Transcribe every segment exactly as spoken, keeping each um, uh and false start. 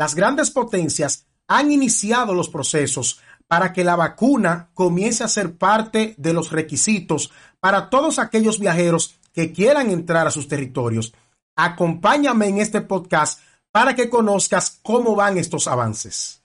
Las grandes potencias han iniciado los procesos para que la vacuna comience a ser parte de los requisitos para todos aquellos viajeros que quieran entrar a sus territorios. Acompáñame en este podcast para que conozcas cómo van estos avances.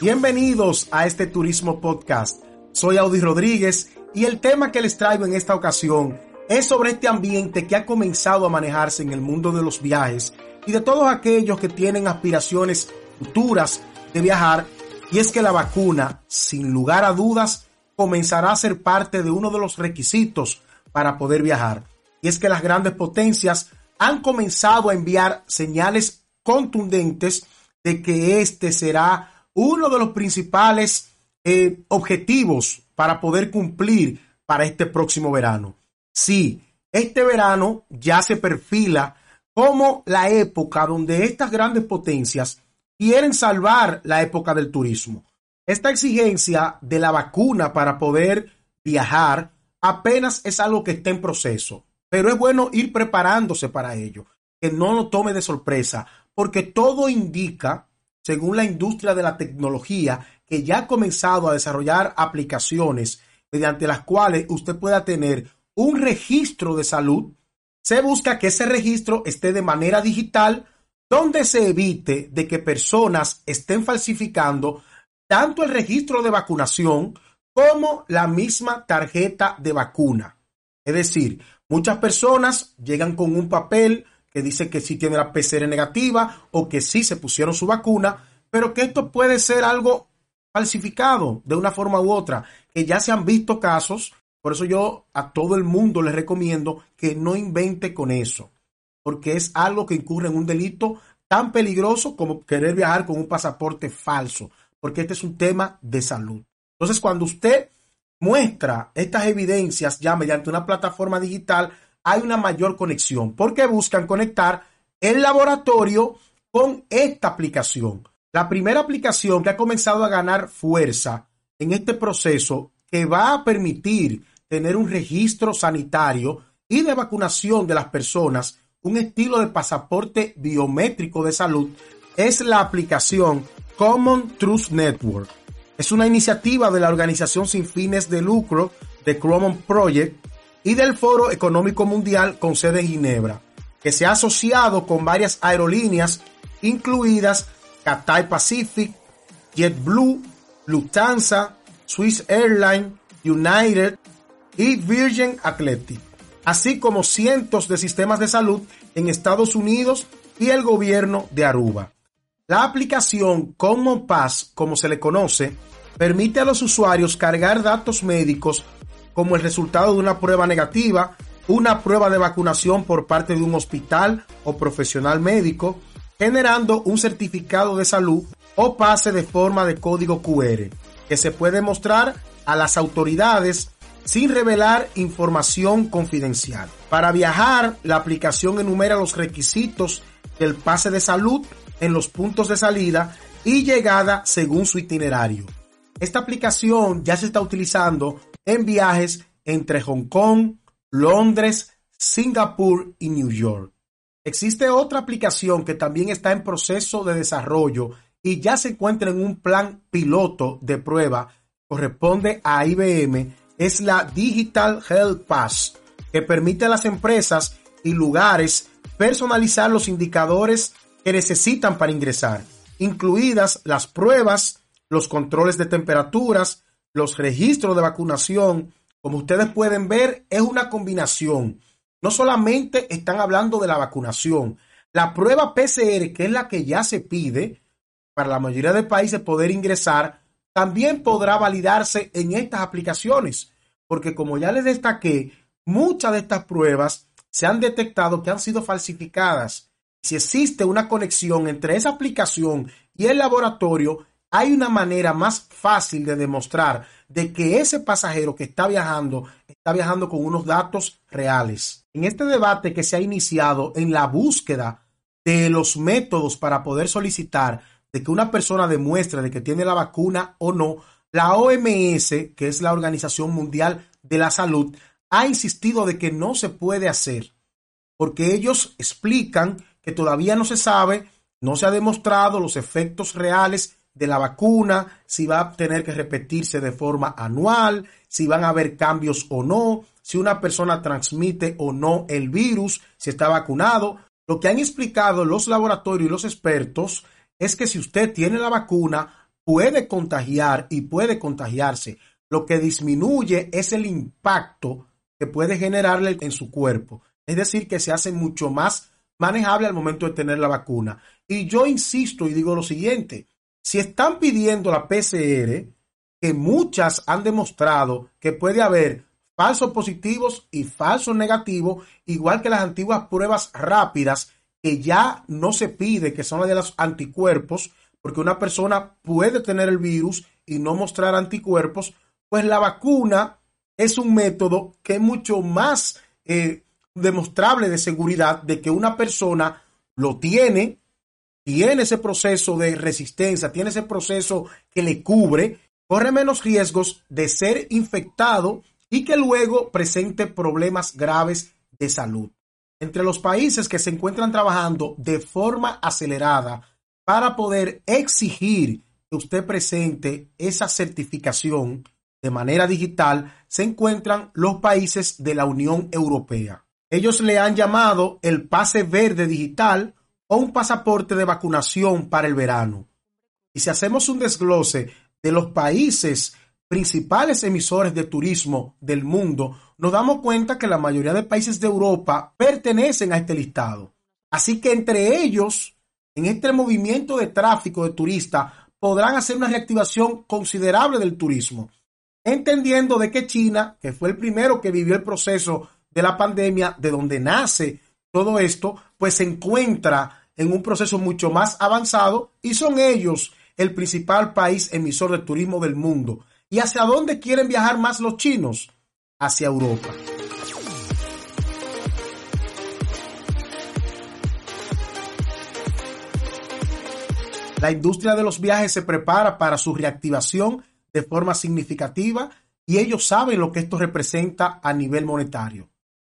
Bienvenidos a este Turismo Podcast. Soy Audis Rodríguez. Y el tema que les traigo en esta ocasión es sobre este ambiente que ha comenzado a manejarse en el mundo de los viajes y de todos aquellos que tienen aspiraciones futuras de viajar, y es que la vacuna, sin lugar a dudas, comenzará a ser parte de uno de los requisitos para poder viajar. Y es que las grandes potencias han comenzado a enviar señales contundentes de que este será uno de los principales eh, objetivos para poder cumplir para este próximo verano. Sí, este verano ya se perfila como la época donde estas grandes potencias quieren salvar la época del turismo. Esta exigencia de la vacuna para poder viajar apenas es algo que está en proceso, pero es bueno ir preparándose para ello, que no nos tome de sorpresa, porque todo indica, según la industria de la tecnología, que ya ha comenzado a desarrollar aplicaciones mediante las cuales usted pueda tener un registro de salud. Se busca que ese registro esté de manera digital, donde se evite de que personas estén falsificando tanto el registro de vacunación como la misma tarjeta de vacuna. Es decir, muchas personas llegan con un papel que dice que sí tiene la P C R negativa o que sí se pusieron su vacuna, pero que esto puede ser algo falsificado de una forma u otra, que ya se han visto casos. Por eso yo a todo el mundo les recomiendo que no invente con eso, porque es algo que incurre en un delito tan peligroso como querer viajar con un pasaporte falso, porque este es un tema de salud. Entonces, cuando usted muestra estas evidencias ya mediante una plataforma digital, hay una mayor conexión, porque buscan conectar el laboratorio con esta aplicación. La primera aplicación que ha comenzado a ganar fuerza en este proceso, que va a permitir tener un registro sanitario y de vacunación de las personas, un estilo de pasaporte biométrico de salud, es la aplicación Common Trust Network. Es una iniciativa de la organización sin fines de lucro The Commons Project y del Foro Económico Mundial con sede en Ginebra, que se ha asociado con varias aerolíneas, incluidas Cathay Pacific, JetBlue, Lufthansa, Swiss Airlines, United y Virgin Atlantic, así como cientos de sistemas de salud en Estados Unidos y el gobierno de Aruba. La aplicación Common Pass, como se le conoce, permite a los usuarios cargar datos médicos como el resultado de una prueba negativa, una prueba de vacunación por parte de un hospital o profesional médico, generando un certificado de salud o pase de forma de código cu erre que se puede mostrar a las autoridades sin revelar información confidencial. Para viajar, la aplicación enumera los requisitos del pase de salud en los puntos de salida y llegada según su itinerario. Esta aplicación ya se está utilizando en viajes entre Hong Kong, Londres, Singapur y Nueva York. Existe otra aplicación que también está en proceso de desarrollo y ya se encuentra en un plan piloto de prueba, corresponde a I B M, es la Digital Health Pass, que permite a las empresas y lugares personalizar los indicadores que necesitan para ingresar, incluidas las pruebas, los controles de temperaturas, los registros de vacunación. Como ustedes pueden ver, es una combinación. No solamente están hablando de la vacunación, la prueba P C R, que es la que ya se pide para la mayoría de países poder ingresar, también podrá validarse en estas aplicaciones, porque como ya les destaqué, muchas de estas pruebas se han detectado que han sido falsificadas. Si existe una conexión entre esa aplicación y el laboratorio, hay una manera más fácil de demostrar de que ese pasajero que está viajando, está viajando con unos datos reales. En este debate que se ha iniciado en la búsqueda de los métodos para poder solicitar de que una persona demuestre de que tiene la vacuna o no, la O M S, que es la Organización Mundial de la Salud, ha insistido de que no se puede hacer, porque ellos explican que todavía no se sabe, no se ha demostrado los efectos reales de la vacuna, si va a tener que repetirse de forma anual, si van a haber cambios o no, si una persona transmite o no el virus, si está vacunado. Lo que han explicado los laboratorios y los expertos es que si usted tiene la vacuna, puede contagiar y puede contagiarse. Lo que disminuye es el impacto que puede generarle en su cuerpo. Es decir, que se hace mucho más manejable al momento de tener la vacuna. Y yo insisto y digo lo siguiente. Si están pidiendo la P C R, que muchas han demostrado que puede haber falsos positivos y falsos negativos, igual que las antiguas pruebas rápidas que ya no se pide, que son las de los anticuerpos, porque una persona puede tener el virus y no mostrar anticuerpos, pues la vacuna es un método que es mucho más eh, demostrable de seguridad de que una persona lo tiene, tiene ese proceso de resistencia, tiene ese proceso que le cubre, corre menos riesgos de ser infectado y que luego presente problemas graves de salud. Entre los países que se encuentran trabajando de forma acelerada para poder exigir que usted presente esa certificación de manera digital, se encuentran los países de la Unión Europea. Ellos le han llamado el Pase Verde Digital o un pasaporte de vacunación para el verano. Y si hacemos un desglose de los países principales emisores de turismo del mundo, nos damos cuenta que la mayoría de países de Europa pertenecen a este listado. Así que entre ellos, en este movimiento de tráfico de turistas, podrán hacer una reactivación considerable del turismo, entendiendo de que China, que fue el primero que vivió el proceso de la pandemia, de donde nace todo esto, pues se encuentra en un proceso mucho más avanzado y son ellos el principal país emisor de turismo del mundo. ¿Y hacia dónde quieren viajar más los chinos? Hacia Europa. La industria de los viajes se prepara para su reactivación de forma significativa y ellos saben lo que esto representa a nivel monetario.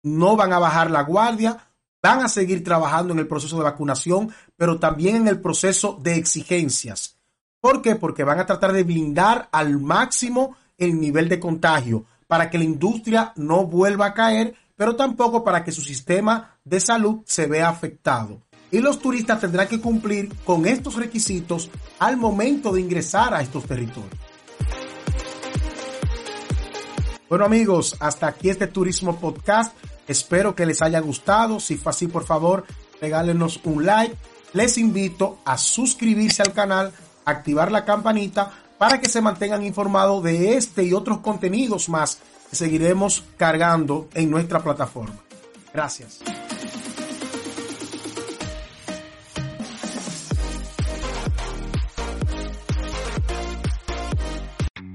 No van a bajar la guardia, van a seguir trabajando en el proceso de vacunación, pero también en el proceso de exigencias. ¿Por qué? Porque van a tratar de blindar al máximo el nivel de contagio para que la industria no vuelva a caer, pero tampoco para que su sistema de salud se vea afectado. Y los turistas tendrán que cumplir con estos requisitos al momento de ingresar a estos territorios. Bueno amigos, hasta aquí este Turismo Podcast. Espero que les haya gustado. Si fue así, por favor, regálenos un like. Les invito a suscribirse al canal, activar la campanita para que se mantengan informados de este y otros contenidos más que seguiremos cargando en nuestra plataforma. Gracias.